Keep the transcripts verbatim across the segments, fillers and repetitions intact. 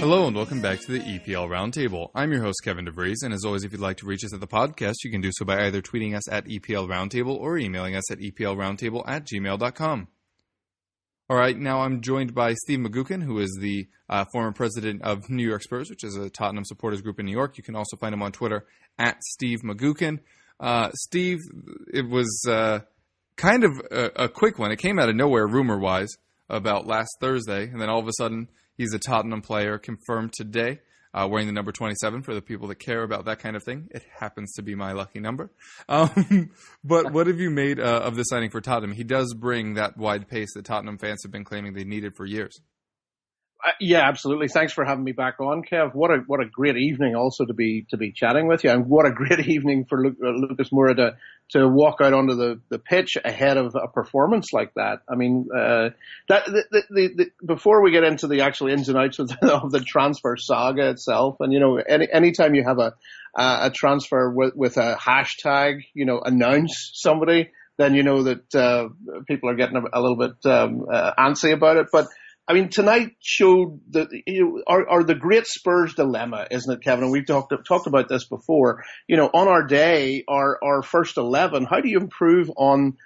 Hello and welcome back to the E P L Roundtable. I'm your host, Kevin DeVries, and as always, if you'd like to reach us at the podcast, you can do so by either tweeting us at E P L Roundtable or emailing us at EPLRoundtable at gmail dot com. All right, now I'm joined by Steve McGookin, who is the uh, former president of New York Spurs, which is a Tottenham supporters group in New York. You can also find him on Twitter at Steve McGookin. Uh, Steve, it was uh, kind of a, a quick one. It came out of nowhere, rumor-wise, about last Thursday, and then all of a sudden he's a Tottenham player confirmed today, uh, wearing the number twenty-seven for the people that care about that kind of thing. It happens to be my lucky number. Um, but what have you made uh, of the signing for Tottenham? He does bring that wide pace that Tottenham fans have been claiming they needed for years. Uh, yeah, absolutely. Thanks for having me back on, Kev. What a what a great evening also to be to be chatting with you, and what a great evening for Luke, uh, Lucas Moura to to walk out onto the, the pitch ahead of a performance like that. I mean, uh, that the, the, the, the, before we get into the actual ins and outs of the, of the transfer saga itself, and you know, any anytime you have a a transfer with, with a hashtag, you know, announce somebody, then you know that uh, people are getting a, a little bit um, uh, antsy about it, but. I mean, tonight showed the you know, are, are the great Spurs dilemma, isn't it, Kevin? And we've talked talked about this before. You know, on our day, our our first eleven. How do you improve on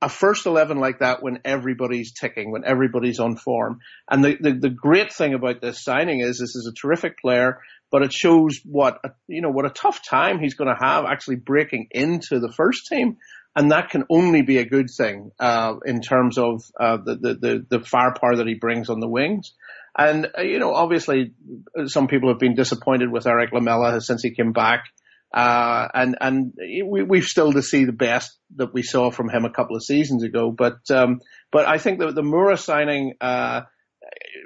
a first eleven like that when everybody's ticking, when everybody's on form? And the the, the great thing about this signing is this is a terrific player, but it shows what a, you know what a tough time he's going to have actually breaking into the first team. And that can only be a good thing uh, in terms of uh, the, the, the firepower that he brings on the wings. And, uh, you know, obviously some people have been disappointed with Eric Lamella since he came back. Uh, and and we, we've still to see the best that we saw from him a couple of seasons ago. But um, but I think that the Moura signing uh,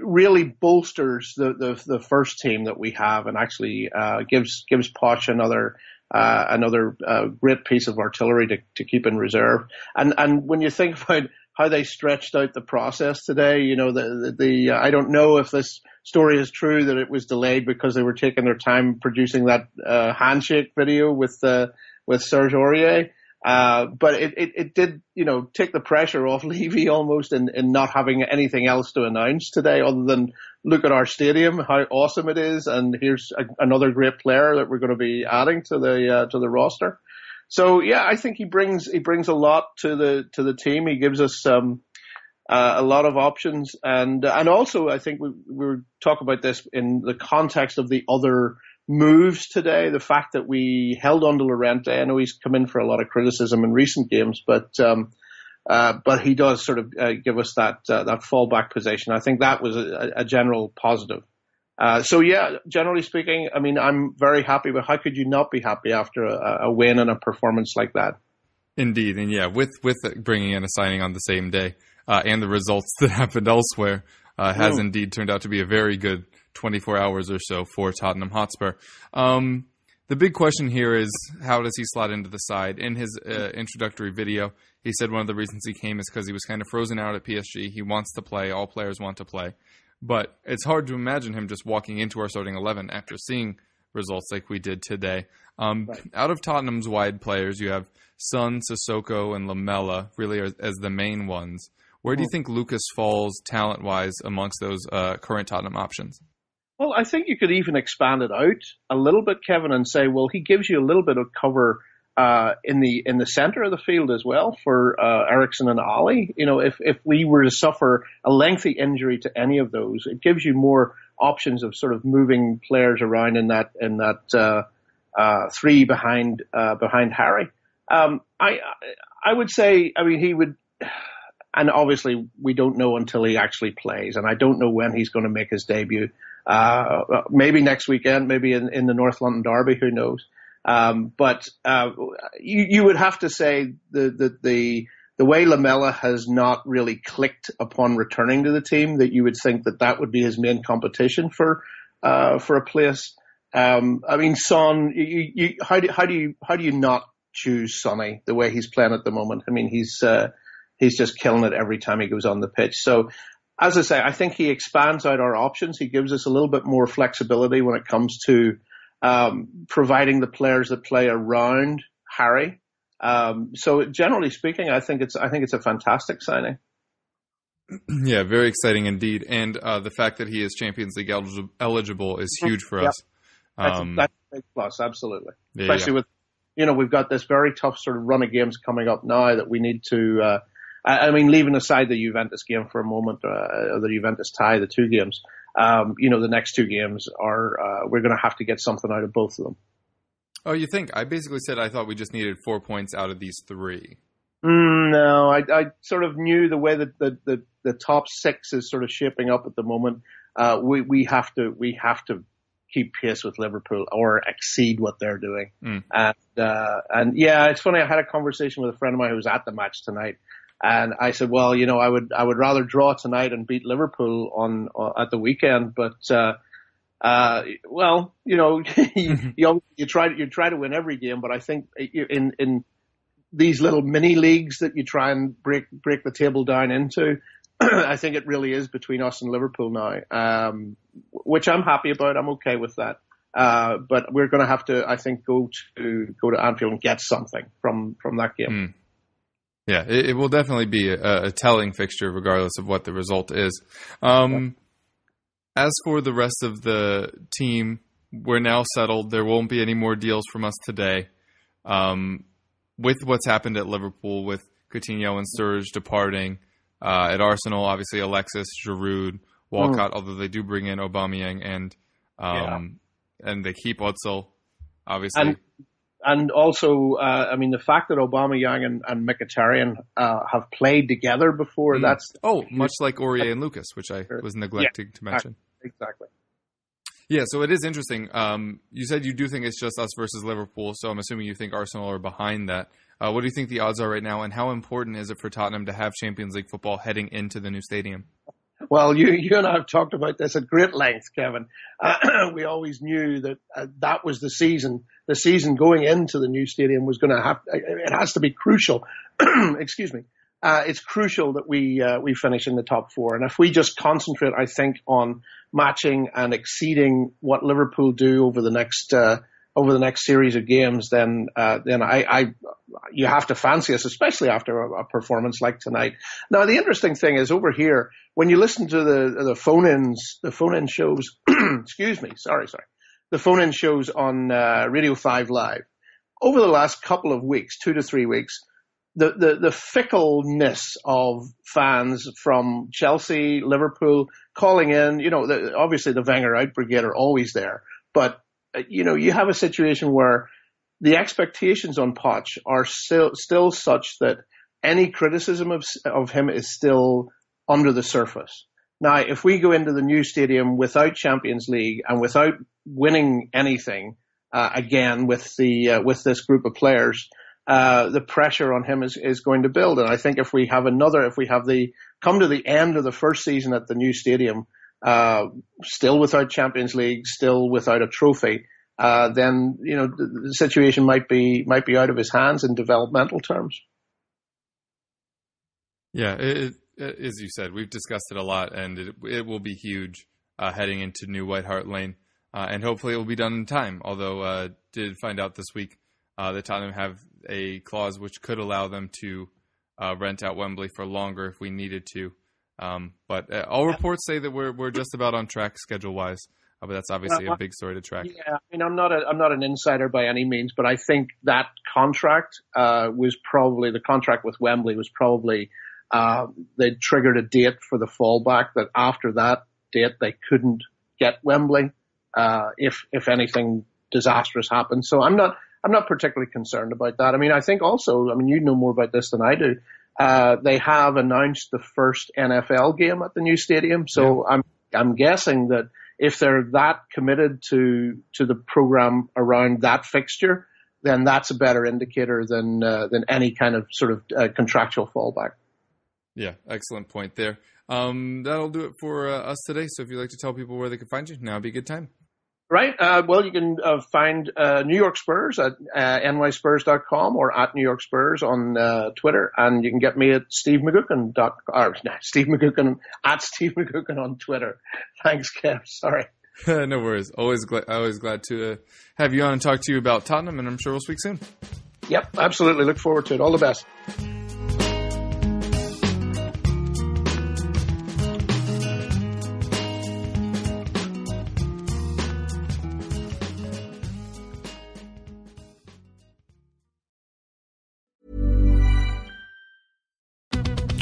really bolsters the, the, the first team that we have and actually uh, gives, gives Poch another Uh, another uh, great piece of artillery to, to keep in reserve. And and when you think about how they stretched out the process today, you know, the, the, the uh, I don't know if this story is true that it was delayed because they were taking their time producing that uh, handshake video with uh, with Serge Aurier. Uh, but it, it, it did, you know, take the pressure off Levy almost in, in not having anything else to announce today other than look at our stadium, how awesome it is, and here's a, another great player that we're going to be adding to the uh, to the roster. So yeah, I think he brings he brings a lot to the to the team. He gives us um, uh, a lot of options, and and also I think we we were talking about this in the context of the other moves today, the fact that we held on to Llorente. I know he's come in for a lot of criticism in recent games, but um, uh, but he does sort of uh, give us that uh, that fallback position. I think that was a, a general positive. Uh, so yeah, generally speaking, I mean, I'm very happy, but how could you not be happy after a, a win and a performance like that? Indeed, and yeah, with with bringing in a signing on the same day uh, and the results that happened elsewhere uh, has mm. indeed turned out to be a very good twenty-four hours or so for Tottenham Hotspur. Um, the big question here is, how does he slot into the side? In his uh, introductory video, he said one of the reasons he came is because he was kind of frozen out at P S G. He wants to play. All players want to play. But it's hard to imagine him just walking into our starting eleven after seeing results like we did today. Um, right. Out of Tottenham's wide players, you have Son, Sissoko, and Lamella really as, as the main ones. Where do you think Lucas falls talent-wise amongst those uh, current Tottenham options? Well, I think you could even expand it out a little bit, Kevin, and say, well, he gives you a little bit of cover uh, in the in the center of the field as well for uh, Ericsson and Ali. You know, if, if we were to suffer a lengthy injury to any of those, it gives you more options of sort of moving players around in that in that uh, uh, three behind uh, behind Harry. Um, I I would say, I mean, he would. And obviously, we don't know until he actually plays, and I don't know when he's going to make his debut. Uh, maybe next weekend, maybe in, in the North London Derby, who knows? Um, but uh, you, you would have to say the the the, the way Lamella has not really clicked upon returning to the team, that you would think that that would be his main competition for uh, for a place. Um, I mean, Son, you, you, how do how do you how do you not choose Sonny the way he's playing at the moment? I mean, he's uh, He's just killing it every time he goes on the pitch. So, as I say, I think he expands out our options. He gives us a little bit more flexibility when it comes to um, providing the players that play around Harry. Um, so, generally speaking, I think it's I think it's a fantastic signing. Yeah, very exciting indeed. And uh, the fact that he is Champions League el- eligible is huge for us. Yep. Um, that's, a, that's a big plus, absolutely. Yeah, Especially yeah. with, you know, we've got this very tough sort of run of games coming up now that we need to uh, – I mean, leaving aside the Juventus game for a moment, uh, the Juventus tie, the two games, um, you know, the next two games are uh, – we're going to have to get something out of both of them. Oh, you think? I basically said I thought we just needed four points out of these three. Mm, no, I, I sort of knew the way that the, the, the top six is sort of shaping up at the moment. Uh, we, we have to we have to keep pace with Liverpool or exceed what they're doing. Mm. And uh, and yeah, it's funny. I had a conversation with a friend of mine who was at the match tonight, and I said, well, you know, I would I would rather draw tonight and beat Liverpool on uh, at the weekend, but. Uh, Uh, well, you know, you, you, you try to, you try to win every game, but I think in, in these little mini leagues that you try and break, break the table down into, I think it really is between us and Liverpool now, um, which I'm happy about. I'm okay with that. Uh, but we're going to have to, I think, go to, go to Anfield and get something from, from that game. Mm. Yeah, it, it will definitely be a, a telling fixture regardless of what the result is. Um, yeah. As for the rest of the team, we're now settled. There won't be any more deals from us today. Um, with what's happened at Liverpool, with Coutinho and Serge departing, uh, at Arsenal, obviously Alexis, Giroud, Walcott, mm. although they do bring in Aubameyang and um, yeah. and they keep Özil, obviously. And, and also, uh, I mean, the fact that Aubameyang and, and Mkhitaryan uh, have played together before, mm. that's... Oh, much like Aurier and Lucas, which I was neglecting yeah. to mention. Exactly. Yeah, so it is interesting. Um, you said you do think it's just us versus Liverpool, so I'm assuming you think Arsenal are behind that. Uh, what do you think the odds are right now, and how important is it for Tottenham to have Champions League football heading into the new stadium? Well, you, you and I have talked about this at great length, Kevin. Uh, we always knew that uh, that was the season. The season going into the new stadium was going to have – it has to be crucial. Excuse me. Uh, it's crucial that we uh, we finish in the top four. And if we just concentrate, I think, on matching and exceeding what Liverpool do over the next uh, over the next series of games, then uh, then I, I you have to fancy us, especially after a, a performance like tonight. Now, the interesting thing is over here when you listen to the the phone-ins, the phone-in shows. excuse me, sorry, sorry, the phone-in shows on uh, Radio five Live over the last couple of weeks, two to three weeks. The, the, the fickleness of fans from Chelsea, Liverpool, calling in, you know, the, obviously the Wenger out brigade are always there. But, you know, you have a situation where the expectations on Poch are still, still such that any criticism of, of him is still under the surface. Now, if we go into the new stadium without Champions League and without winning anything, uh, again, with the, uh, with this group of players, Uh, the pressure on him is, is going to build. And I think if we have another, if we have the come to the end of the first season at the new stadium, uh, still without Champions League, still without a trophy, uh, then, you know, the, the situation might be, might be out of his hands in developmental terms. Yeah. It, it, as you said, we've discussed it a lot and it, it will be huge, uh, heading into new White Hart Lane. Uh, and hopefully it will be done in time. Although, uh, did find out this week, uh, that Tottenham have a clause which could allow them to uh, rent out Wembley for longer if we needed to. Um, but uh, all reports say that we're we're just about on track schedule-wise. Uh, but that's obviously well, a big story to track. Yeah, I mean, I'm not a I'm not an insider by any means, but I think that contract uh, was probably the contract with Wembley was probably uh, they triggered a date for the fallback that after that date they couldn't get Wembley uh, if if anything disastrous happened. So I'm not. I'm not particularly concerned about that. I mean, I think also, I mean, you know more about this than I do. Uh, they have announced the first N F L game at the new stadium. So yeah. I'm, I'm guessing that if they're that committed to, to the program around that fixture, then that's a better indicator than, uh, than any kind of sort of uh, contractual fallback. Yeah. Excellent point there. Um, that'll do it for uh, us today. So if you'd like to tell people where they can find you, now would be a good time. Right. Uh, well, you can uh, find uh, New York Spurs at uh, N Y Spurs dot com or at New York Spurs on uh, Twitter. And you can get me at Steve McGookin. Dot, or, no, Steve McGookin, at Steve McGookin on Twitter. Thanks, Kev. Sorry. No worries. Always glad, always glad to uh, have you on and talk to you about Tottenham. And I'm sure we'll speak soon. Yep, absolutely. Look forward to it. All the best.